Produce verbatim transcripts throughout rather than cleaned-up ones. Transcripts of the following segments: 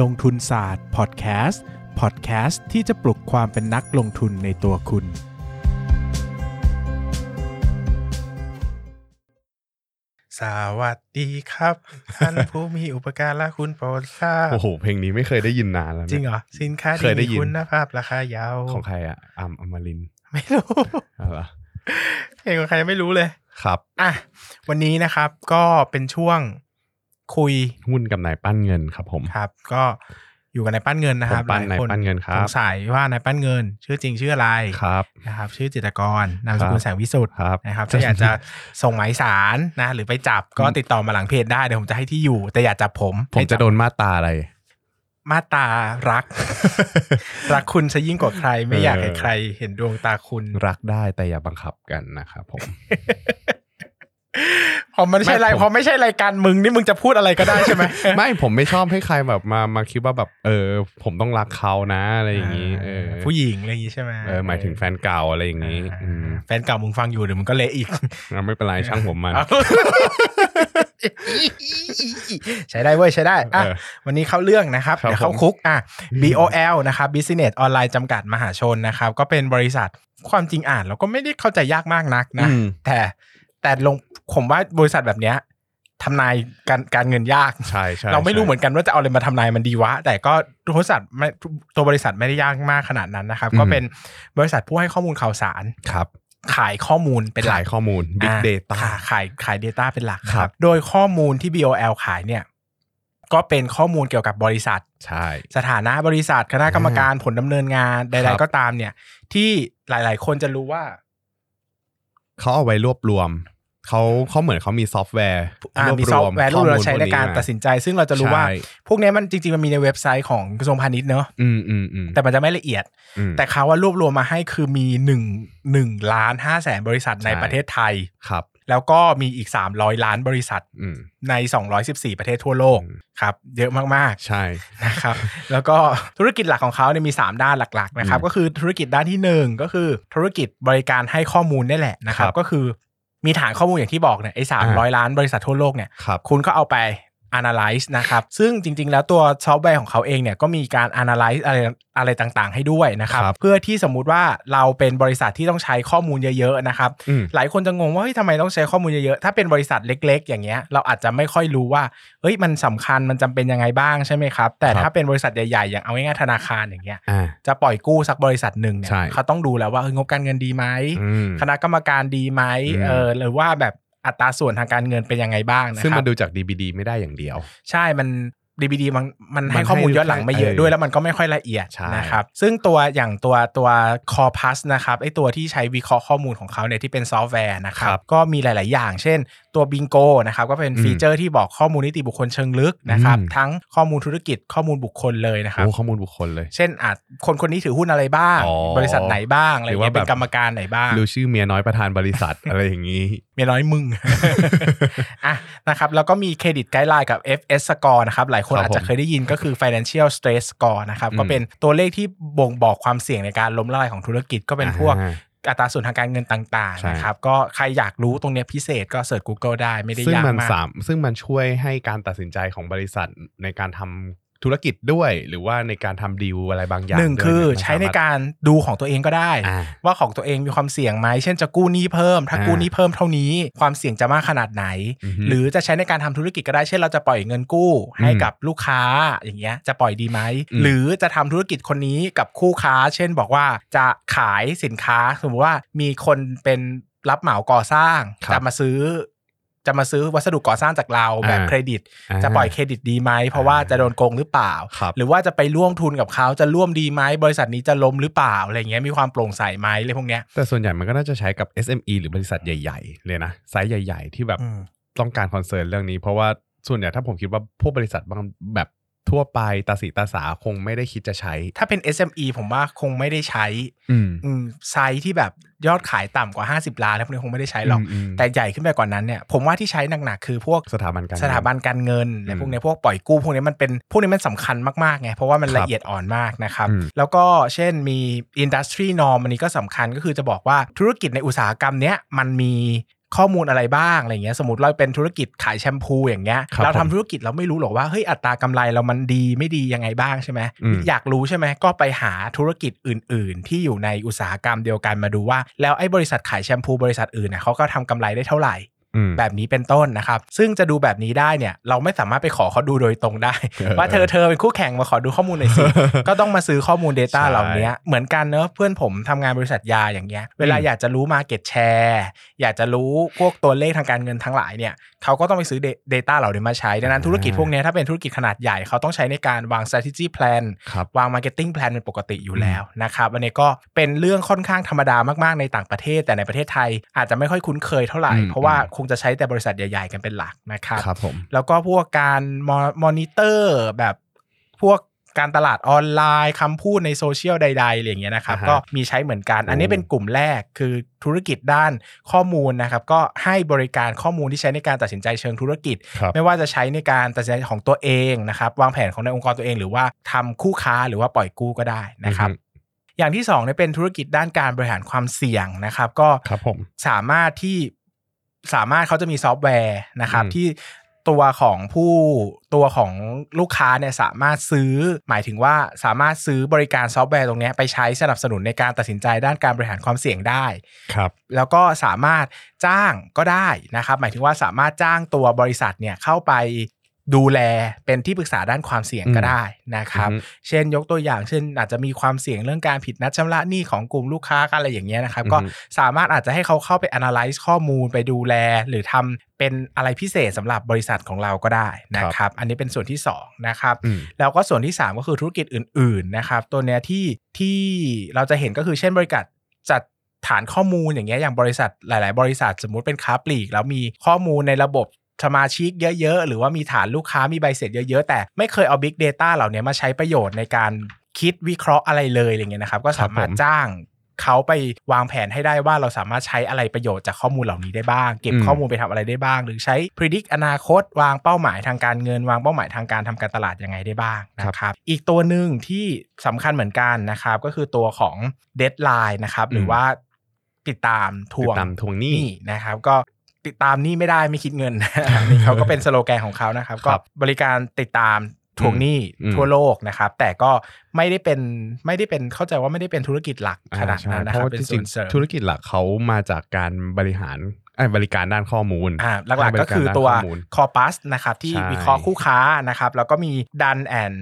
ลงทุนศาสตร์พอดแคสต์พอดแคสต์ที่จะปลุกความเป็นนักลงทุนในตัวคุณสวัสดีครับท่านผู้มีอุปการะคุณโปรดทราบโอ้โหเพลงนี้ไม่เคยได้ยินนานแล้วจริงเหรอสินค้าดีคุณภาพราคายาวของใครอ่ะอัมอมรินทร์ไม่รู้อะไรเพลงของใครไม่รู้เลยครับอ่ะวันนี้นะครับก็เป็นช่วงคุยหุ้นกับนายปั้นเงินครับผมครับก็อยู่กับนายปั้นเงินนะครับหลายคนสงสัยว่านายปั้นเงินชื่อจริงชื่ออะไรนะครับชื่อจิตรกรนามสกุลแสงวิสุทธิ์นะครับถ้าอยากจะส่งหมายสารนะหรือไปจับก็ติดต่อมาหลังเพจได้เดี๋ยวผมจะให้ที่อยู่แต่อย่าจับผมผมจะโดนมาตราอะไรมาตรารักรักคุณซะยิ่งกว่าใครไม่อยากให้ใครเห็นดวงตาคุณรักได้แต่อย่าบังคับกันนะครับผมผมไม่ใช่อะไรพอไม่ใช่รายการมึงนี่มึงจะพูดอะไรก็ได้ใช่ไหมไม่ผมไม่ชอบให้ใครแบบมามาคิดว่าแบบเออผมต้องรักเขานะอะไรอย่างนี้เออผู้หญิงอะไรอย่างนี้ใช่ไหมเออหมายถึงแฟนเก่าอะไรอย่างนี้แฟนเก่ามึงฟังอยู่เดี๋ยวมึงก็เละอีกไม่เป็นไรช่างผมมันใช้ได้เว้ยใช้ได้อ่ะวันนี้เข้าเรื่องนะครับเดี๋ยวเข้าคุกอ่ะ บี โอ แอล นะครับ Business Online จำกัดมหาชนนะครับก็เป็นบริษัทความจริงอ่านเราก็ไม่ได้เข้าใจยากมากนักนะแต่แต่ลงผมว่าบริษัทแบบเนี้ยทำนายการการเงินยากใช่ๆเราไม่รู้เหมือนกันว่าจะเอาอะไรมาทำนายมันดีวะแต่ก็บริษัทไม่ตัวบริษัทไม่ได้ยากมากขนาดนั้นนะครับก็เป็นบริษัทผู้ให้ข้อมูลข่าวสารครับขายข้อมูลเป็นหลักขายข้อมูล Big Data ขายขาย Data เป็นหลักครับโดยข้อมูลที่ บี โอ แอล ขายเนี่ยก็เป็นข้อมูลเกี่ยวกับบริษัทใช่สถานะบริษัทคณะกรรมการผลดำเนินงานใดๆก็ตามเนี่ยที่หลายๆคนจะรู้ว่าเขาเอาไว้รวบรวมเขาเขาเหมือนเขามีซอฟต์แวร์รวบรวมข้อมูลใช้ในการตัดสินใจซึ่งเราจะรู้ว่าพวกนี้มันจริงๆมันมีในเว็บไซต์ของกระทรวงพาณิชย์เนอะแต่มันจะไม่ละเอียดแต่เขาว่ารวบรวมมาให้คือมีหนึ่ง หนึ่งล้านห้าแสนบริษัทในประเทศไทยครับแล้วก็มีอีกสามร้อยล้านบริษัทในสองร้อยสิบสี่ประเทศทั่วโลกครับเยอะมากๆใช่นะครับแล้วก็ธุรกิจหลักของเขาเนี่ยมีสามด้านหลักๆนะครับก็คือธุรกิจด้านที่หนึ่งก็คือธุรกิจบริการให้ข้อมูลนี่แหละนะครับก็คือมีฐานข้อมูลอย่างที่บอกเนี่ยไอ้สามร้อยล้านบริษัททั่วโลกเนี่ย ค, คุณก็เอาไป analyze นะครับซึ่งจริงๆแล้วตัวซอฟต์แวร์ของเขาเองเนี่ยก็มีการ analyze อะไรอะไรต่างๆให้ด้วยนะครับเพื่อที่สมมุติว่าเราเป็นบริษัทที่ต้องใช้ข้อมูลเยอะๆนะครับหลายคนจะงงว่าเฮ้ยทำไมต้องใช้ข้อมูลเยอะๆถ้าเป็นบริษัทเล็กๆอย่างเงี้ยเราอาจจะไม่ค่อยรู้ว่าเฮ้ยมันสำคัญมันจำเป็นยังไงบ้างใช่ไหมครับแต่ถ้าเป็นบริษัทใหญ่ๆอย่างเอาง่ายๆธนาคารอย่างเงี้ยจะปล่อยกู้สักบริษัทหนึ่งเนี่ยเขาต้องดูแล้วว่างบการเงินดีไหมคณะกรรมการดีไหมเออหรือว่าแบบอัตราส่วนทางการเงินเป็นยังไงบ้างนะครับซึ่งมันดูจาก ดี บี ดี ไม่ได้อย่างเดียวใช่มันดี บี ดี มันมันให้ข้อมูลย้อนหลังไม่เยอะด้วยแล้วมันก็ไม่ค่อยละเอียดนะครับซึ่งตัวอย่างตัวตัว Corpus นะครับไอ้ตัวที่ใช้วิเคราะห์ข้อมูลของเขาเนี่ยที่เป็นซอฟต์แวร์นะครับก็มีหลายๆอย่างเช่นตัว Bingo นะครับก็เป็นฟีเจอร์ที่บอกข้อมูลนิติบุคคลเชิงลึกนะครับทั้งข้อมูลธุรกิจข้อมูลบุคคลเลยนะครับข้อมูลบุคคลเลยเช่นอาจคนคนนี้ถือหุ้นอะไรบ้างบริษัทไหนบ้างอะไรเป็นกรรมการไหนบ้างหรือชื่อเมียน้อยประธานบริษัทอะไรอย่างงี้เมียน้อยมึงอ่ะนะครับแล้วก็มีเครดิตไกด์ไลน์กับ เอฟ เอส Score นะครับหลายคนอาจจะเคยได้ยินก็คือ financial stress score นะครับก็เป็นตัวเลขที่บ่งบอกความเสี่ยงในการล้มละลายของธุรกิจก็เป็นพวกอัตราส่วนทางการเงินต่างๆนะครับก็ใครอยากรู้ตรงนี้พิเศษก็เสิร์ช Google ได้ไม่ได้ยากมากซึ่งมันช่วยให้การตัดสินใจของบริษัทในการทำธุรกิจด้วยหรือว่าในการทำดีลอะไรบางอย่างหนึ่งคือใช้ในการดูของตัวเองก็ได้ว่าของตัวเองมีความเสี่ยงไหมเช่นจะกู้หนี้เพิ่มถ้ากู้หนี้เพิ่มเท่านี้ความเสี่ยงจะมากขนาดไหนหรือจะใช้ในการทำธุรกิจก็ได้เช่นเราจะปล่อยเงินกู้ให้กับลูกค้าอย่างเงี้ยจะปล่อยดีไหมหรือจะทำธุรกิจคนนี้กับคู่ค้าเช่นบอกว่าจะขายสินค้าสมมติว่ามีคนเป็นรับเหมาก่อสร้างจะมาซื้อจะมาซื้อวัสดุก่อสร้างจากเราแบบเครดิตจะปล่อยเครดิตดีไหมเพราะว่าจะโดนโกงหรือเปล่าหรือว่าจะไปร่วมทุนกับเขาจะร่วมดีไหมบริษัทนี้จะล้มหรือเปล่าอะไรเงี้ยมีความโปร่งใสไหมอะไรพวกเนี้ยแต่ส่วนใหญ่มันก็น่าจะใช้กับ เอส เอ็ม อี หรือบริษัทใหญ่ๆเลยนะไซส์ใหญ่ๆที่แบบต้องการคอนเซิร์นเรื่องนี้เพราะว่าส่วนใหญ่ถ้าผมคิดว่าพวกบริษัทบางแบบทั่วไปตาสีตาสาคงไม่ได้คิดจะใช้ถ้าเป็น เอส เอ็ม อี ผมว่าคงไม่ได้ใช้ไซส์ที่แบบยอดขายต่ำกว่าห้าสิบล้านแล้วพวกนี้คงไม่ได้ใช้หรอกแต่ใหญ่ขึ้นไปกว่านั้นเนี่ยผมว่าที่ใช้หนักๆคือพวกสถาบันการสถาบันการเงินและพวกนี้พวกปล่อยกู้พวกนี้มันเป็นพวกนี้มันสำคัญมากๆไงเพราะว่ามันละเอียดอ่อนมากนะครับแล้วก็เช่นมี industry norm อันนี้ก็สำคัญก็คือจะบอกว่าธุรกิจในอุตสาหกรรมเนี้ยมันมี ข้อมูลอะไรบ้างอะไรเงี้ยสมมติเราเป็นธุรกิจขายแชมพูอย่างเงี้ยเราทำธุรกิจเราไม่รู้หรอกว่าเฮ้ยอัตรากำไรเรามันดีไม่ดียังไงบ้างใช่ไหมอยากรู้ใช่ไหมก็ไปหาธุรกิจอื่นๆที่อยู่ในอุตสาหกรรมเดียวกันมาดูว่าแล้วไอ้บริษัทขายแชมพูบริษัทอื่นเนี่ยเขาก็ทำกำไรได้เท่าไหร่แบบนี้เป็นต้นนะครับซึ่งจะดูแบบนี้ได้เนี่ยเราไม่สามารถไปขอเขาดูโดยตรงได้ว่าเธอเธอเป็นคู่แข่งมาขอดูข้อมูลหน่อยสิก็ต้องมาซื้อข้อมูล data เหล่านี้เหมือนกันเนอะเพื่อนผมทำงานบริษัทยาอย่างเงี้ยเวลาอยากจะรู้ market share อยากจะรู้พวกตัวเลขทางการเงินทั้งหลายเนี่ยเขาก็ต้องไปซื้อ data เหล่านี้มาใช้ดังนั้นธุรกิจพวกนี้ถ้าเป็นธุรกิจขนาดใหญ่เขาต้องใช้ในการวาง strategy plan วาง marketing plan เป็นปกติอยู่แล้วนะครับอันนี้ก็เป็นเรื่องค่อนข้างธรรมดามากๆในต่างประเทศแต่ในประเทศไทยอาจจะไม่ค่อยคุ้นเคยเท่าไหร่เพราะว่าคงจะใช้แต่บริษัทใหญ่ๆกันเป็นหลักนะครับครับผมแล้วก็พวกการมอนิเตอร์แบบพวกการตลาดออนไลน์คำพูดในโซเชียลใดๆอะไรอย่างเงี้ยนะครับก็มีใช้เหมือนกันอันนี้เป็นกลุ่มแรกคือธุรกิจด้านข้อมูลนะครับก็ให้บริการข้อมูลที่ใช้ในการตัดสินใจเชิงธุรกิจไม่ว่าจะใช้ในการตัดสินใจของตัวเองนะครับวางแผนของในองค์กรตัวเองหรือว่าทำคู่ค้าหรือว่าปล่อยกู้ก็ได้นะครับอย่างที่สองเนี่ยเป็นธุรกิจด้านการบริหารความเสี่ยงนะครับก็สามารถที่สามารถเขาจะมีซอฟต์แวร์นะครับที่ตัวของผู้ตัวของลูกค้าเนี่ยสามารถซื้อหมายถึงว่าสามารถซื้อบริการซอฟต์แวร์ตรงนี้ไปใช้สนับสนุนในการตัดสินใจด้านการบริหารความเสี่ยงได้ครับแล้วก็สามารถจ้างก็ได้นะครับหมายถึงว่าสามารถจ้างตัวบริษัทเนี่ยเข้าไปดูแลเป็นที่ปรึกษาด้านความเสี่ยงก็ได้นะครับเช่นยกตัวอย่างเช่นอาจจะมีความเสี่ยงเรื่องการผิดนัดชำระหนี้ของกลุ่มลูกค้าอะไรอย่างเงี้ยนะครับก็สามารถอาจจะให้เขาเข้าไป analyze ข้อมูลไปดูแลหรือทำเป็นอะไรพิเศษสำหรับบริษัทของเราก็ได้นะครับอันนี้เป็นส่วนที่สองนะครับแล้วก็ส่วนที่สามก็คือธุรกิจอื่นๆนะครับตัวเนี้ยที่ที่เราจะเห็นก็คือเช่นบริการจัดฐานข้อมูลอย่างเงี้ยอย่างบริษัทหลายๆบริษัทสมมุติเป็นค้าปลีกแล้วมีข้อมูลในระบบสมาชิกเยอะๆหรือว่ามีฐานลูกค้ามีใบเสร็จเยอะๆแต่ไม่เคยเอา Big Data เหล่านี้มาใช้ประโยชน์ในการคิดวิเคราะห์อะไรเลยอะไรเงี้ยนะครับก็สามารถจ้างเขาไปวางแผนให้ได้ว่าเราสามารถใช้อะไรประโยชน์จากข้อมูลเหล่านี้ได้บ้างเก็บข้อมูลไปทำอะไรได้บ้างหรือใช้ predict อนาคตวางเป้าหมายทางการเงินวางเป้าหมายทางการทำการตลาดยังไงได้บ้างนะครับอีกตัวหนึ่งที่สำคัญเหมือนกันนะครับก็คือตัวของ deadline นะครับหรือว่าติดตามทวงทวงหนี้นะครับก็ติดตามนี่ไม่ได้ไม่คิดเงินนี่เขาก็เป็นสโลแกนของเขานะครับก็บริการติดตามทวงหนี้ทั่วโลกนะครับแต่ก็ไม่ได้เป็นไม่ได้เป็นเข้าใจว่าไม่ได้เป็นธุรกิจหลักขนาดนั้นนะครับเป็นส่วนเสริมธุรกิจหลักเขามาจากการบริหารบริการด้านข้อมูลหลักๆ ก, ก็คือตัว Corpus นะครับที่วิเคราะห์คู่ค้านะครับแล้วก็มี Dun and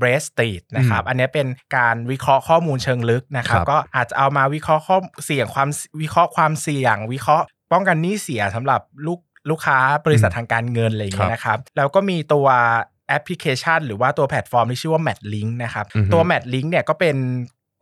Bradstreet นะครับอันนี้เป็นการวิเคราะห์ข้อมูลเชิงลึกนะครับก็อาจจะเอามาวิเคราะห์ข้อเสี่ยงความวิเคราะห์ความเสี่ยงวิเคราะห์ป้องกันหนี้เสียสำหรับลูกลูกค้าบริษัททางการเงินอะไรอย่างเงี้ยนะครับแล้วก็มีตัวแอปพลิเคชันหรือว่าตัวแพลตฟอร์มที่ชื่อว่า Matchlink นะครับตัว Matchlink เนี่ยก็เป็น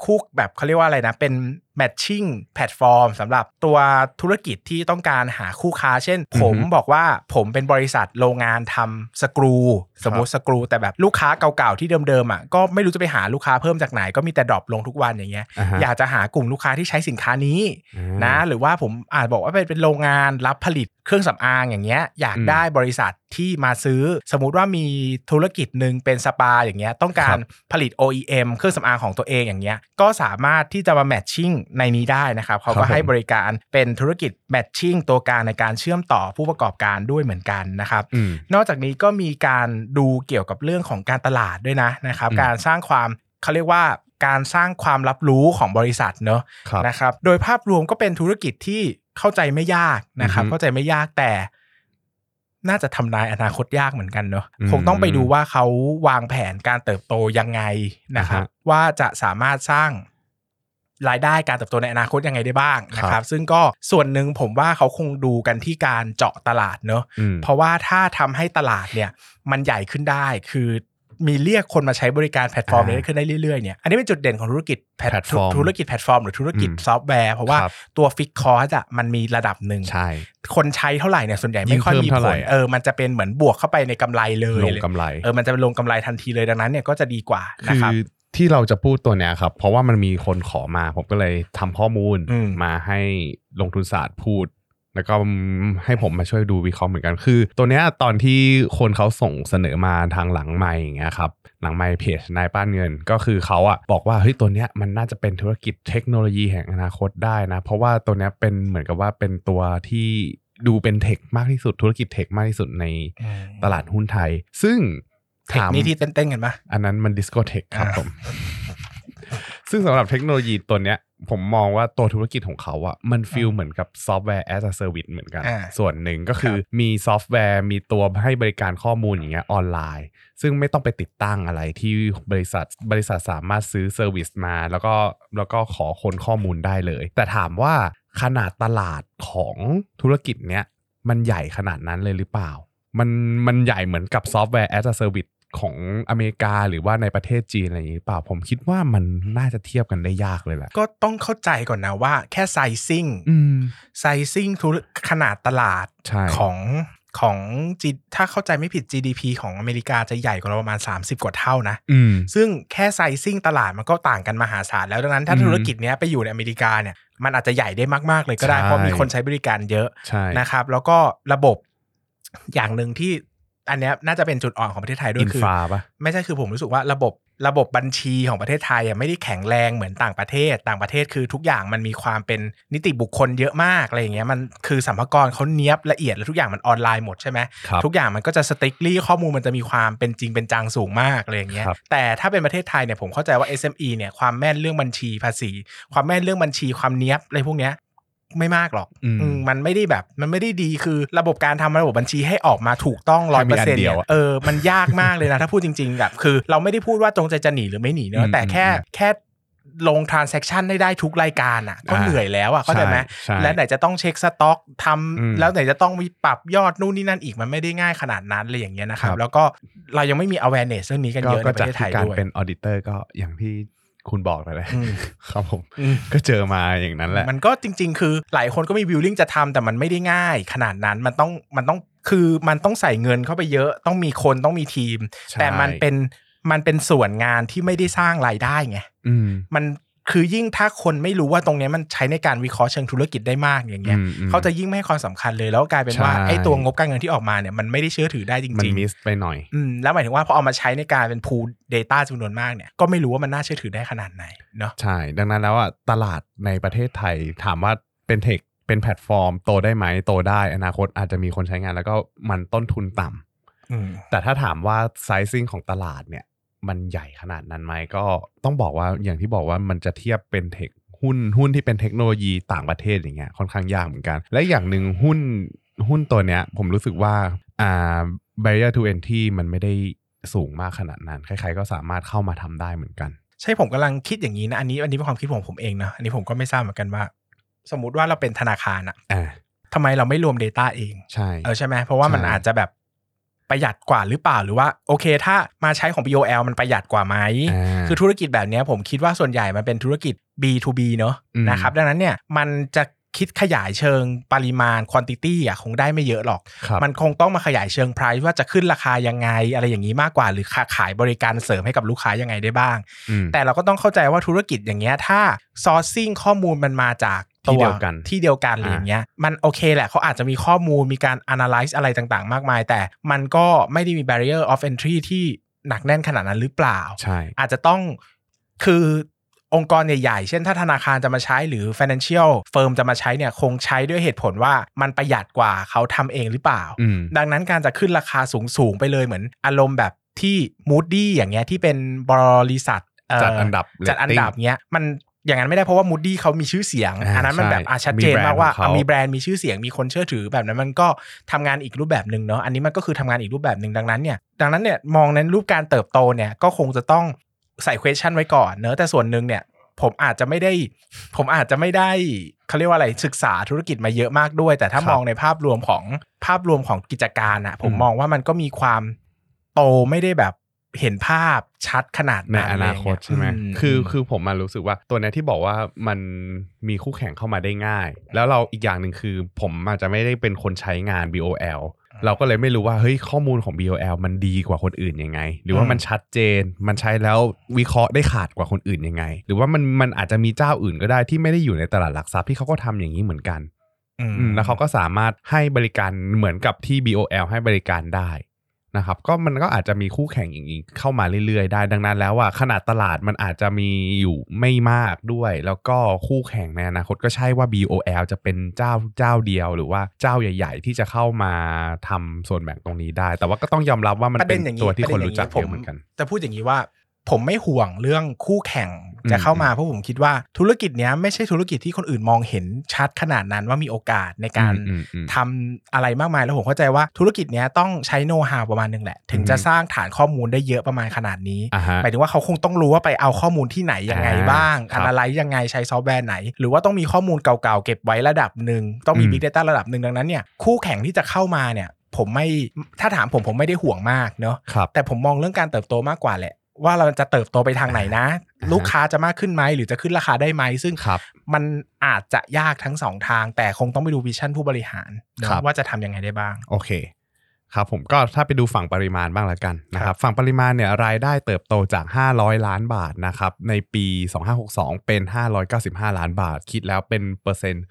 คู่แบบเขาเรียกว่าอะไรนะเป็น matching แพลตฟอร์มสำหรับตัวธุรกิจที่ต้องการหาคู่ค้าเช่นผมบอกว่าผมเป็นบริษัทโรงงานทำสกรูสมมติสกรูแต่แบบลูกค้าเก่าๆที่เดิมๆอ่ะก็ไม่รู้จะไปหาลูกค้าเพิ่มจากไหนก็มีแต่ดรอปลงทุกวันอย่างเงี้ย uh-huh. อยากจะหากลุ่มลูกค้าที่ใช้สินค้านี้ uh-huh. นะหรือว่าผมอาจบอกว่าเป็นโรงงานรับผลิตเครื่องสำอางอย่างเงี้ยอยากได้บริษัทที่มาซื้อสมมุติว่ามีธุรกิจนึงเป็นสปาอย่างเงี้ยต้องการผลิต โอ อี เอ็ม เครื่องสำอางของตัวเองอย่างเงี้ยก็สามารถที่จะมาแมทชิ่งในนี้ได้นะครับเขาก็ให้บริการเป็นธุรกิจแมทชิ่งตัวกลางในการเชื่อมต่อผู้ประกอบการด้วยเหมือนกันนะครับนอกจากนี้ก็มีการดูเกี่ยวกับเรื่องของการตลาดด้วยนะนะครับการสร้างความเขาเรียกว่าการสร้างความรับรู้ของบริษัทเนอะนะครับโดยภาพรวมก็เป็นธุรกิจที่เข้าใจไม่ยากนะครับเข้าใจไม่ยากแต่น่าจะทำนายอนาคตยากเหมือนกันเนอะคงต้องไปดูว่าเขาวางแผนการเติบโตยังไงนะครับว่าจะสามารถสร้างรายได้การเติบโตในอนาคตยังไงได้บ้างนะครับซึ่งก็ส่วนหนึ่งผมว่าเขาคงดูกันที่การเจาะตลาดเนอะเพราะว่าถ้าทำให้ตลาดเนี่ยมันใหญ่ขึ้นได้คือมีเรียกคนมาใช้บริการแพลตฟอร์มนี้ขึ้นได้เรื่อยๆเนี่ยอันนี้เป็นจุดเด่นของธุรกิจแพลตฟอร์มธุรกิจแพลตฟอร์มหรือธุรกิจซอฟต์แวร์เพราะว่าตัวฟิกคอร์สอ่ะมันมีระดับหนึ่งคนใช้เท่าไหร่เนี่ยส่วนใหญ่ไม่ค่อยมีผลเออมันจะเป็นเหมือนบวกเข้าไปในกำไรเลยลงกำไรเออมันจะลงกำไรทันทีเลยดังนั้นเนี่ยก็จะดีกว่านะครับที่เราจะพูดตัวเนี้ยครับเพราะว่ามันมีคนขอมาผมก็เลยทำข้อมูลมาให้ลงทุนศาสตร์พูดแล้วก็ให้ผมมาช่วยดูวิเคราะห์เหมือนกันคือตัวเนี้ยตอนที่คนเขาส่งเสนอมาทางหลังไมค์อย่างเงี้ยครับหลังไมค์เพจนายป้านเงินก็คือเขาอะบอกว่าเฮ้ยตัวเนี้ยมันน่าจะเป็นธุรกิจเทคโนโลยีแห่งอนาคตได้นะเพราะว่าตัวเนี้ยเป็นเหมือนกับว่าเป็นตัวที่ ดูเป็นเทคมากที่สุดธุรกิจเทคมากที่สุดในตลาดหุ้นไทยซึ่งเทคนี้ที่เต้นๆกันปะอันนั้นมันดิสโกเทคครับผมซึ่งสำหรับเทคโนโลยีตัวเนี้ยผมมองว่าตัวธุรกิจของเขาอะมันฟีลเหมือนกับซอฟต์แวร์แอสเซอร์วิสเหมือนกันส่วนหนึ่งก็คือมีซอฟต์แวร์มีตัวให้บริการข้อมูลอย่างเงี้ยออนไลน์ซึ่งไม่ต้องไปติดตั้งอะไรที่บริษัทบริษัทสามารถซื้อเซอร์วิสมาแล้วก็แล้วก็ขอคนข้อมูลได้เลยแต่ถามว่าขนาดตลาดของธุรกิจเนี้ยมันใหญ่ขนาดนั้นเลยหรือเปล่ามันมันใหญ่เหมือนกับซอฟต์แวร์แอสเซอร์วิสของอเมริกาหรือว่าในประเทศจีนอะไรอย่างนี้เปล่าผมคิดว่ามันน่าจะเทียบกันได้ยากเลยแหละก็ต้องเข้าใจก่อนนะว่าแค่ไซซิ่งไซซิ่งทุขนาดตลาดของของจีถ้าเข้าใจไม่ผิด จี ดี พี ของอเมริกาจะใหญ่กว่าเราประมาณสามสิบกว่าเท่านะซึ่งแค่ไซซิ่งตลาดมันก็ต่างกันมหาศาลแล้วดังนั้นถ้าธุรกิจเนี้ยไปอยู่ในอเมริกาเนี่ยมันอาจจะใหญ่ได้มากๆเลยก็ได้เพราะมีคนใช้บริการเยอะนะครับแล้วก็ระบบอย่างนึงที่อันนี้น่าจะเป็นจุดอ่อนของประเทศไทยด้วยคือไม่ใช่คือผมรู้สึกว่าระบบระบบบัญชีของประเทศไทยอ่ะไม่ได้แข็งแรงเหมือนต่างประเทศต่างประเทศคือทุกอย่างมันมีความเป็นนิติบุคคลเยอะมากอะไรอย่างเงี้ยมันคือสรรพากรเขาเนี้ยบละเอียดแล้วทุกอย่างมันออนไลน์หมดใช่ไหมทุกอย่างมันก็จะสติ๊กลี่ข้อมูลมันจะมีความเป็นจริงเป็นจังสูงมากอะไรอย่างเงี้ยแต่ถ้าเป็นประเทศไทยเนี่ยผมเข้าใจว่า เอส เอ็ม อี เนี่ยความแม่นเรื่องบัญชีภาษีความแม่นเรื่องบัญชีความเนี้ยบอะไรพวกเนี้ยไม่มากหรอก ม, มันไม่ได้แบบมันไม่ได้ดีคือระบบการทำระบบบัญชีให้ออกมาถูกต้อง หนึ่งร้อยเปอร์เซ็นต์ เนี่ยเออมันยากมากเลยนะ ถ้าพูดจริงๆแบบคือเราไม่ได้พูดว่าจงใจจะหนีหรือไม่หนีเนอะแต่แค่แค่ลง transaction ได้ได้ทุกรายการอ่ะก็เหนื่อยแล้วอ่ะเข้าใจไหมและไหนจะต้องเช็คสต็อกทำแล้วไหนจะต้องมีปรับยอดนู่นนี่นั่นอีกมันไม่ได้ง่ายขนาดนั้นเลยอย่างเงี้ยนะครับแล้วก็เรายังไม่มี awareness เรื่องนี้กันเยอะในประเทศไทยด้วยการเป็น auditor ก็อย่างที่คุณบอกไปเลยครับผมก็เจอมาอย่างนั้นแหละมันก็จริงๆคือหลายคนก็มีบิลลิ่งจะทำแต่มันไม่ได้ง่ายขนาดนั้นมันต้องมันต้องคือมันต้องใส่เงินเข้าไปเยอะต้องมีคนต้องมีทีมแต่มันเป็นมันเป็นส่วนงานที่ไม่ได้สร้างรายได้ไงมันคือยิ่งถ้าคนไม่รู้ว่าตรงนี้มันใช้ในการวิเคราะห์เชิงธุรกิจได้มากอย่างเงี้ยเขาจะยิ่งไม่ให้ความสำคัญเลยแล้วกลายเป็นว่าไอ้ตัวงบการเงินที่ออกมาเนี่ยมันไม่ได้เชื่อถือได้จริงๆมันมิสไปหน่อยอืมแล้วหมายถึงว่าพอเอามาใช้ในการเป็น pool data จำนวนมากเนี่ยก็ไม่รู้ว่ามันน่าเชื่อถือได้ขนาดไหนเนาะใช่ดังนั้นแล้วอ่ะตลาดในประเทศไทยถามว่าเป็นเทคเป็นแพลตฟอร์มโตได้ไหมโตได้อนาคตอาจจะมีคนใช้งานแล้วก็มันต้นทุนต่ำแต่ถ้าถามว่าไซซิ่งของตลาดเนี่ยมันใหญ่ขนาดนั้นไหมก็ต้องบอกว่าอย่างที่บอกว่ามันจะเทียบเป็นเทคหุ้นหุ้นที่เป็นเทคโนโลยีต่างประเทศอย่างเงี้ยค่อนข้างยากเหมือนกันและอย่างหนึ่งหุ้นหุ้นตัวเนี้ยผมรู้สึกว่าอ่า barrier to entry มันไม่ได้สูงมากขนาดนั้นใครๆก็สามารถเข้ามาทำได้เหมือนกันใช่ผมกำลังคิดอย่างนี้นะอันนี้อันนี้เป็นความคิดของผมเองนะอันนี้ผมก็ไม่ทราบเหมือนกันว่าสมมติว่าเราเป็นธนาคารอะทำไมเราไม่รวม data เองใช่เออใช่ไหมเพราะว่ามันอาจจะแบบประหยัดกว่าหรือเปล่าหรือว่าโอเคถ้ามาใช้ของ บี โอ แอล มันประหยัดกว่าไหมคือธุรกิจแบบนี้ผมคิดว่าส่วนใหญ่มันเป็นธุรกิจ บี ทู บี เนอะนะครับดังนั้นเนี่ยมันจะคิดขยายเชิงปริมาณ quantity อ่ะคงได้ไม่เยอะหรอกมันคงต้องมาขยายเชิง price ว่าจะขึ้นราคายังไงอะไรอย่างนี้มากกว่าหรือขายบริการเสริมให้กับลูกค้ายังไงได้บ้างแต่เราก็ต้องเข้าใจว่าธุรกิจอย่างเงี้ยถ้า sourcing ข้อมูลมันมาจากที่เดียวกันที่เดียวกันอะไรอย่างเงี้ยมันโอเคแหละเขาอาจจะมีข้อมูลมีการ analyze อะไรต่างๆมากมายแต่มันก็ไม่ได้มี barrier of entry ที่หนักแน่นขนาดนั้นหรือเปล่าใช่อาจจะต้องคือองค์กรใหญ่ๆเช่นถ้าธนาคารจะมาใช้หรือ financial firm จะมาใช้เนี่ยคงใช้ด้วยเหตุผลว่ามันประหยัดกว่าเขาทำเองหรือเปล่าดังนั้นการจะขึ้นราคาสูงๆไปเลยเหมือนอารมณ์แบบที่ Moody อย่างเงี้ยที่เป็นบริษัทจัดอันดับจัดอันดับเงี้ยมันอย่างนั้นไม่ได้เพราะว่า Moody เขามีชื่อเสียงอันนั้นมันแบบอ่ะชัดเจนมากว่ามีแบรนด์มีชื่อเสียงมีคนเชื่อถือแบบนั้นมันก็ทำงานอีกรูปแบบนึงเนาะอันนี้มันก็คือทำงานอีกรูปแบบนึงดังนั้นเนี่ยดังนั้นเนี่ยมองในรูปการเติบโตเนี่ยก็คงจะต้องใส่ question ไว้ก่อนเนอะแต่ส่วนนึงเนี่ยผมอาจจะไม่ได้ผมอาจจะไม่ได้เขาเรียกว่าอะไรศึกษาธุรกิจมาเยอะมากด้วยแต่ถ้ามองในภาพรวมของภาพรวมของกิจการอ่ะผมมองว่ามันก็มีความโตไม่ได้แบบเห็นภาพชัดขนาดในอนาคตใช่ไหมคือคือผมมารู้สึกว่าตัวนี้ที่บอกว่ามันมีคู่แข่งเข้ามาได้ง่ายแล้วเราอีกอย่างหนึ่งคือผมอาจจะไม่ได้เป็นคนใช้งาน บี โอ แอล เราก็เลยไม่รู้ว่าเฮ้ยข้อมูลของ บี โอ แอล มันดีกว่าคนอื่นยังไงหรือว่ามันชัดเจนมันใช้แล้ววิเคราะห์ได้ขาดกว่าคนอื่นยังไงหรือว่ามันมันอาจจะมีเจ้าอื่นก็ได้ที่ไม่ได้อยู่ในตลาดหลักทรัพย์ที่เขาก็ทำอย่างนี้เหมือนกันแล้วเขาก็สามารถให้บริการเหมือนกับที่ บี โอ แอล ให้บริการได้ นะครับก็มันก็อาจจะมีคู่แข่งอย่างนี้เข้ามาเรื่อยๆได้ดังนั้นแล้วอ่ะขนาดตลาดมันอาจจะมีอยู่ไม่มากด้วยแล้วก็คู่แข่งในอนาคตก็ใช่ว่า บี โอ แอล จะเป็นเจ้าเจ้าเดียวหรือว่าเจ้าใหญ่ๆที่จะเข้ามาทำส่วนแบ่งตรงนี้ได้แต่ว่าก็ต้องยอมรับว่ามันเป็นตัวที่คนรู้จักเยอะเหมือนกันจะพูดอย่างนี้ว่าผมไม่ห่วงเรื่องคู่แข่งจะเข้ามาเพราะผมคิดว่าธุรกิจเนี้ยไม่ใช่ธุรกิจที่คนอื่นมองเห็นชัดขนาดนั้นว่ามีโอกาสในการทำอะไรมากมายแล้วผมเข้าใจว่าธุรกิจเนี้ยต้องใช้โน้ตฮาวประมาณนึงแหละถึงจะสร้างฐานข้อมูลได้เยอะประมาณขนาดนี้หมายถึงว่าเขาคงต้องรู้ว่าไปเอาข้อมูลที่ไหนยังไงบ้างอะไรยังไงใช้ซอฟต์แวร์ไหนหรือว่าต้องมีข้อมูลเก่าๆเก็บไว้ระดับนึงต้องมี Big Data ระดับนึงดังนั้นเนี่ยคู่แข่งที่จะเข้ามาเนี่ยผมไม่ถ้าถามผมผมไม่ได้ห่วงมากเนาะแต่ผมมองเรื่องการเติบโตมากกว่าแหละว่าเราจะเติบโตไปทางไหนนะลูกค้าจะมากขึ้นไหมหรือจะขึ้นราคาได้ไหมซึ่งมันอาจจะยากทั้งสองทางแต่คงต้องไปดูวิชั่นผู้บริหารว่าจะทำยังไงได้บ้างโอเคครับผมก็ถ้าไปดูฝั่งปริมาณบ้างละกันนะครับฝั่งปริมาณเนี่ยรายได้เติบโตจากห้าร้อยล้านบาทนะครับในปีสองพันห้าร้อยหกสิบสองเป็นห้าร้อยเก้าสิบห้าล้านบาทคิดแล้วเป็นเปอร์เซ็นต์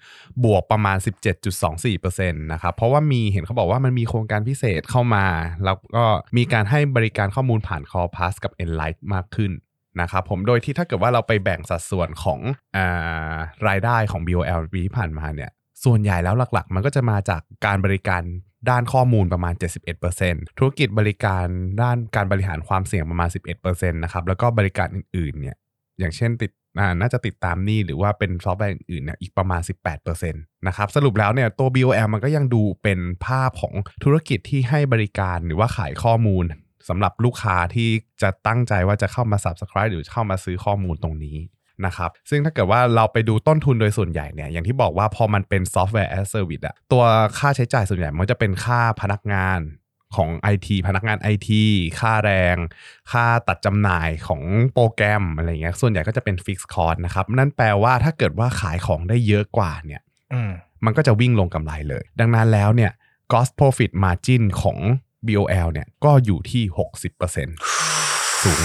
บวกประมาณ สิบเจ็ดจุดสองสี่เปอร์เซ็นต์ นะครับเพราะว่ามีเห็นเขาบอกว่ามันมีโครงการพิเศษเข้ามาแล้วก็มีการให้บริการข้อมูลผ่าน Call Pass กับ Enlight มากขึ้นนะครับผมโดยที่ถ้าเกิดว่าเราไปแบ่งสัดส่วนของอ่ารายได้ของ บี โอ แอล ปีที่ผ่านมาเนี่ยส่วนใหญ่แล้วหลักๆมันก็จะมาจากการบริการด้านข้อมูลประมาณ เจ็ดสิบเอ็ดเปอร์เซ็นต์ ธุรกิจบริการด้านการบริหารความเสี่ยงประมาณ สิบเอ็ดเปอร์เซ็นต์ นะครับแล้วก็บริการอื่นๆเนี่ยอย่างเช่นติดน่าจะติดตามนี่หรือว่าเป็นซอฟต์แวร์อื่นๆเนี่ยอีกประมาณ สิบแปดเปอร์เซ็นต์ นะครับสรุปแล้วเนี่ยตัว บี โอ แอล มันก็ยังดูเป็นภาพของธุรกิจที่ให้บริการหรือว่าขายข้อมูลสำหรับลูกค้าที่จะตั้งใจว่าจะเข้ามา Subscribe หรือเข้ามาซื้อข้อมูลตรงนี้นะครับซึ่งถ้าเกิดว่าเราไปดูต้นทุนโดยส่วนใหญ่เนี่ยอย่างที่บอกว่าพอมันเป็นซอฟต์แวร์แอสเซอร์วิสอะตัวค่าใช้จ่ายส่วนใหญ่มันจะเป็นค่าพนักงานของ ไอ ที พนักงาน ไอ ที ค่าแรงค่าตัดจำหน่ายของโปรแกรมอะไรเงี้ยส่วนใหญ่ก็จะเป็นฟิกซ์คอสต์นะครับนั่นแปลว่าถ้าเกิดว่าขายของได้เยอะกว่าเนี่ย ม, มันก็จะวิ่งลงกำไรเลยดังนั้นแล้วเนี่ย Gross Profit Margin ของ บี โอ แอล เนี่ยก็อยู่ที่ หกสิบเปอร์เซ็นต์ สูง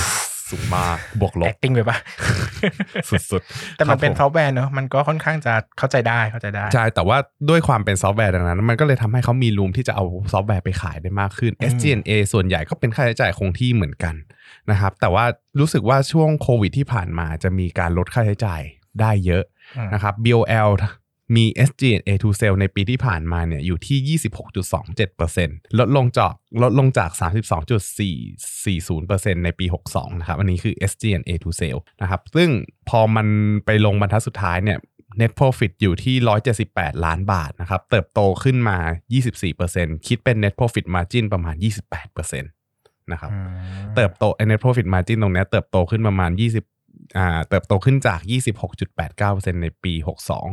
สูงมากบวกลบ acting ไปป่ะ สุดๆแต่มันเป็นซอฟต์แวร์เนาะมันก็ค่อนข้างจะเข้าใจได้เข้าใจได้ใช่แต่ว่าด้วยความเป็นซอฟต์แวร์ดังนั้นมันก็เลยทำให้เขามีรูมที่จะเอาซอฟต์แวร์ไปขายได้มากขึ้น เอส จี เอ็น เอ ส่วนใหญ่ก็เป็นค่าใช้จ่ายคงที่เหมือนกันนะครับแต่ว่ารู้สึกว่าช่วงโควิดที่ผ่านมาจะมีการลดค่าใช้จ่ายได้เยอะนะครับ บี โอ แอล มี เอส จี เอ็น เอ to sale ในปีที่ผ่านมาเนี่ยอยู่ที่ ยี่สิบหกจุดสองเจ็ดเปอร์เซ็นต์ ลดลงจากลดลงจาก สามสิบสองจุดสี่ศูนย์เปอร์เซ็นต์ ในปีหกสิบสองนะครับอันนี้คือ เอส จี เอ็น เอ to sale นะครับซึ่งพอมันไปลงบรรทัดสุดท้ายเนี่ย net profit อยู่ที่หนึ่งร้อยเจ็ดสิบแปดล้านบาทนะครับเติบโตขึ้นมา ยี่สิบสี่เปอร์เซ็นต์ คิดเป็น net profit margin ประมาณ ยี่สิบแปดเปอร์เซ็นต์ นะครับเติบโต net profit margin ตรงนี้เติบโตขึ้นประมาณ20อ่าเติบโตขึ้นจาก ยี่สิบหกจุดแปดเก้าเปอร์เซ็นต์ ในปีหกสิบสอง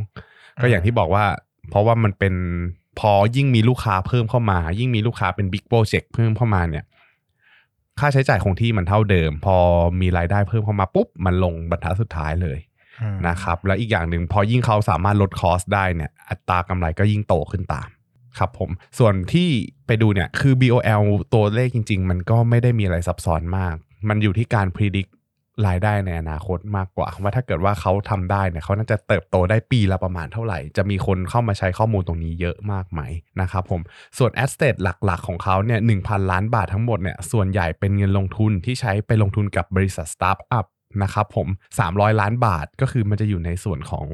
ก็อย่างที่บอกว่าเพราะว่ามันเป็นพอยิ่งมีลูกค้าเพิ่มเข้ามายิ่งมีลูกค้าเป็นบิ๊กโปรเจกต์เพิ่มเข้ามาเนี่ยค่าใช้จ่ายคงที่มันเท่าเดิมพอมีรายได้เพิ่มเข้ามาปุ๊บมันลงบรรทัดสุดท้ายเลยนะครับแล้วอีกอย่างหนึ่งพอยิ่งเขาสามารถลดคอสได้เนี่ยอัตรากำไรก็ยิ่งโตขึ้นตามครับผมส่วนที่ไปดูเนี่ยคือ บี โอ แอล ตัวเลขจริงๆมันก็ไม่ได้มีอะไรซับซ้อนมากมันอยู่ที่การ predictรายได้ในอนาคตมากกว่าว่าถ้าเกิดว่าเขาทำได้เนี่ยเขาน่าจะเติบโตได้ปีละประมาณเท่าไหร่จะมีคนเข้ามาใช้ข้อมูลตรงนี้เยอะมากไหมนะครับผมส่วนแอสเซทหลักๆของเขาเนี่ย หนึ่งพันล้านบาททั้งหมดเนี่ยส่วนใหญ่เป็นเงินลงทุนที่ใช้ไปลงทุนกับบริษัทสตาร์ทอัพนะครับผมสามร้อยล้านบาทก็คือมันจะอยู่ในส่วนของ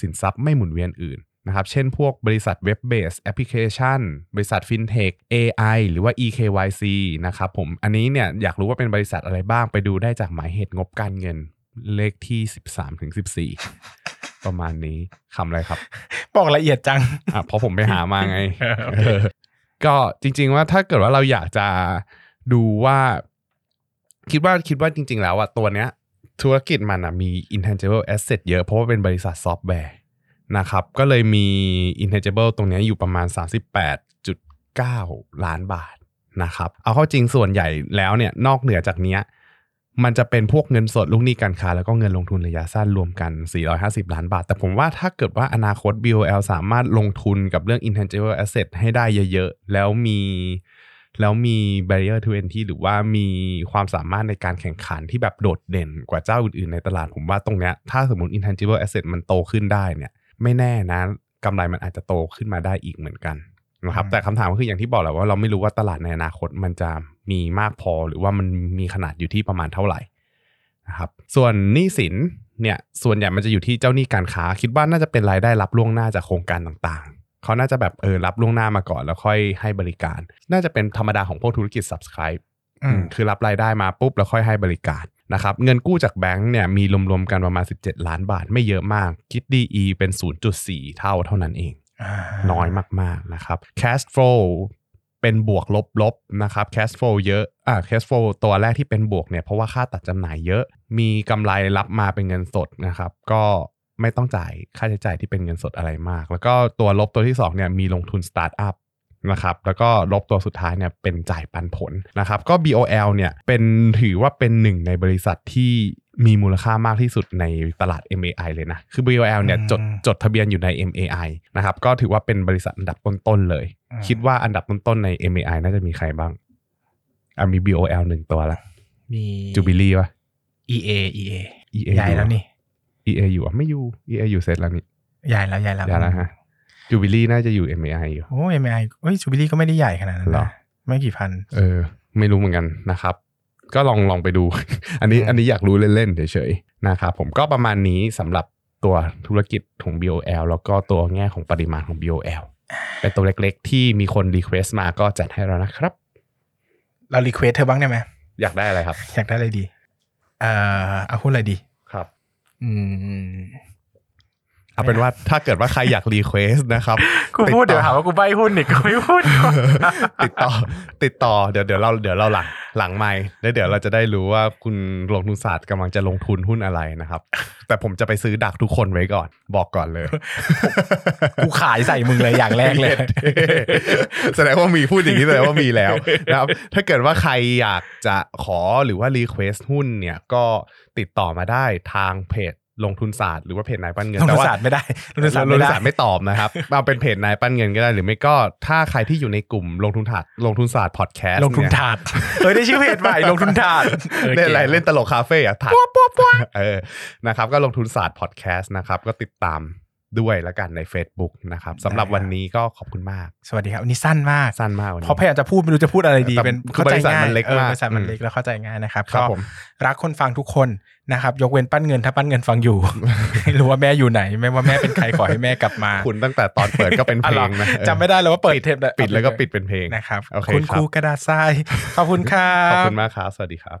สินทรัพย์ไม่หมุนเวียนอื่นนะครับเช่นพวกบริษัทเว็บเบสแอปพลิเคชันบริษัทฟินเทค เอ ไอ หรือว่า อี เค วาย ซี นะครับผมอันนี้เนี่ยอยากรู้ว่าเป็นบริษัทอะไรบ้างไปดูได้จากหมายเหตุงบการเงินเลขที่ สิบสามถึงสิบสี่ ประมาณนี้คำอะไรครับบอกละเอียดจังอ่ะเพราะผมไปหามาไง ก็จริงๆว่าถ้าเกิดว่าเราอยากจะดูว่าคิดว่าคิดว่าจริงๆแล้วอ่ะตัวเนี้ยธุรกิจมันอ่ะมี intangible asset เยอะเพราะว่าเป็นบริษัทซอฟต์แวร์นะครับก็เลยมี intangible ตรงนี้อยู่ประมาณ สามสิบแปดจุดเก้าล้านบาทนะครับเอาเข้าจริงส่วนใหญ่แล้วเนี่ยนอกเหนือจากนี้มันจะเป็นพวกเงินสดลูกหนี้การค้าแล้วก็เงินลงทุนระยะสั้นรวมกันสี่ร้อยห้าสิบล้านบาทแต่ผมว่าถ้าเกิดว่าอนาคต บี โอ แอล สามารถลงทุนกับเรื่อง intangible asset ให้ได้เยอะๆแล้วมีแล้วมี barrier to entry หรือว่ามีความสามารถในการแข่งขันที่แบบโดดเด่นกว่าเจ้าอื่นๆในตลาดผมว่าตรงเนี้ยถ้าสมมุติ intangible asset มันโตขึ้นได้เนี่ยไม่แน่นะกำไรมันอาจจะโตขึ้นมาได้อีกเหมือนกันนะครับแต่คำถามก็คืออย่างที่บอกแหละว่าเราไม่รู้ว่าตลาดในอนาคตมันจะ มีมากพอหรือว่ามันมีขนาดอยู่ที่ประมาณเท่าไหร่นะครับส่วนหนี้สินเนี่ยส่วนใหญ่มันจะอยู่ที่เจ้าหนี้การค้าคิดว่าน่าจะเป็นรายได้รับล่วงหน้าจากโครงการต่างๆเขาน่าจะแบบเออรับล่วงหน้ามาก่อนแล้วค่อยให้บริการน่าจะเป็นธรรมดาของพวกธุรกิจ Subscribe อืมคือรับรายได้มาปุ๊บแล้วค่อยให้บริการนะครับเงินกู้จากแบงค์เนี่ยมีรวมๆกันประมาณสิบเจ็ดล้านบาทไม่เยอะมากคิด ดี อี เป็น ศูนย์จุดสี่เท่าเท่านั้นเองน้อยมากๆนะครับ Cash Flow เป็นบวกลบๆนะครับ Cash Flow เยอะอ่า Cash Flow ตัวแรกที่เป็นบวกเนี่ยเพราะว่าค่าตัดจำหน่ายเยอะมีกำไรรับมาเป็นเงินสดนะครับก็ไม่ต้องจ่ายค่าใช้จ่ายที่เป็นเงินสดอะไรมากแล้วก็ตัวลบตัวที่สองเนี่ยมีลงทุนสตาร์ทอัพนะครับแล้วก็ลบตัวสุดท้ายเนี่ยเป็นจ่ายปันผลนะครับก็ บี โอ แอล เนี่ยเป็นถือว่าเป็นหนึ่งในบริษัทที่มีมูลค่ามากที่สุดในตลาด เอ็ม เอ ไอ เลยนะคือ บี โอ แอล เนี่ยจดจดทะเบียนอยู่ใน เอ็ม เอ ไอ นะครับก็ถือว่าเป็นบริษัทอันดับต้นๆเลยคิดว่าอันดับต้นๆใน เอ็ม เอ ไอ น่าจะมีใครบ้างอ่ะมี บี โอ แอล หนึ่งตัวละมี Jubilee ป่ะ อี เอ อี เอ อี เอ ใหญ่แล้วนี่ อี เอ อยู่อ่ะไม่อยู่ อี เอ อยู่เสร็จแล้วนี่ใหญ่แล้วใหญ่แล้วใหญ่แล้วฮะJubilee น่าจะอยู่ เอ็ม เอ ไอ อยู่โอ้ เอ็ม เอ ไอ เอ้ย Jubilee ก็ไม่ได้ใหญ่ขนาดนั้นหรอไม่กี่พันเออไม่รู้เหมือนกันนะครับก็ลองลองไปดู อันนี้อันนี้อยากรู้เล่นๆเฉยๆนะครับผมก็ประมาณนี้สำหรับตัวธุรกิจของ บี โอ แอล แล้วก็ตัวแง่ของปริมาณของ บี โอ แอล เป็นตัวเล็กๆที่มีคนรีเควสต์มาก็จัดให้เรานะครับเรารีเควสต์เธอบ้างได้ไหมอยากได้อะไรครับอยากได้อะไรดีเอ่อเอาหุ้นอะไรดีครับอืมเอาเป็นว่าถ้าเกิดว่าใครอยากรีเควสต์นะครับกูพูดเดี๋ยวหาว่ากูใบ้หุ้นอีกกูไม่พูดติดต่อติดต่อเดี๋ยวเดี๋ยวเราเดี๋ยวเราหลังหลังไมค์แล้วเดี๋ยวเราจะได้รู้ว่าคุณลงทุนศาสตร์กำลังจะลงทุนหุ้นอะไรนะครับแต่ผมจะไปซื้อดักทุกคนไว้ก่อนบอกก่อนเลยกูขายใส่มึงเลยอย่างแรกเลยแสดงว่ามีพูดอย่างนี้แสดงว่ามีแล้วนะครับถ้าเกิดว่าใครอยากจะขอหรือว่ารีเควสต์หุ้นเนี่ยก็ติดต่อมาได้ทางเพจลงทุนศาสตร์หรือว่าเพจนายปั้นเงินแต่ว่าลงทุนศาสตร์ไม่ได้ลงทุนศาสตร์ไม่ตอบนะครับเอาเป็นเพจนายปั้นเงินก็ได้หรือไม่ก็ถ้าใครที่อยู่ในกลุ่มลงทุนศาสตร์ลงทุนศาสตร์พอดแคสต์ลงทุนถาดเออได้ชื่อเพจใหม่ลงทุนถาดเล่นอะไรเล่นตลกคาเฟ่อะถาดปั๊วๆๆเออนะครับก็ลงทุนศาสตร์พอดแคสต์นะครับก็ติดตามด้วยแล้วกันใน Facebook นะครับสำหรับวันนี้ก็ขอบคุณมากสวัสดีครับวันนี้สั้นมากสั้นมากเพราะพยายามจะพูดไม่รู้จะพูดอะไรดีเป็นเข้าใจง่ายเออบริษัทมันเล็กแล้วเข้าใจง่ายนะครับก็รักคนฟังทุกคนนะครับยกเว้นปั้นเงินถ้าปั้นเงินฟังอยู่ รู้ว่าแม่อยู่ไหนไม่ว่าแม่เป็นใครขอให้แม่กลับมา คุณตั้งแต่ตอนเปิดก็เป็นเพลงนะจำไม่ได้แล้วว่าเปิดเทปปิดแล้วก็ปิดเป็นเพลงนะครับคุณครูกระดาษทรายขอบคุณครับขอบคุณมากครับสวัสดีครับ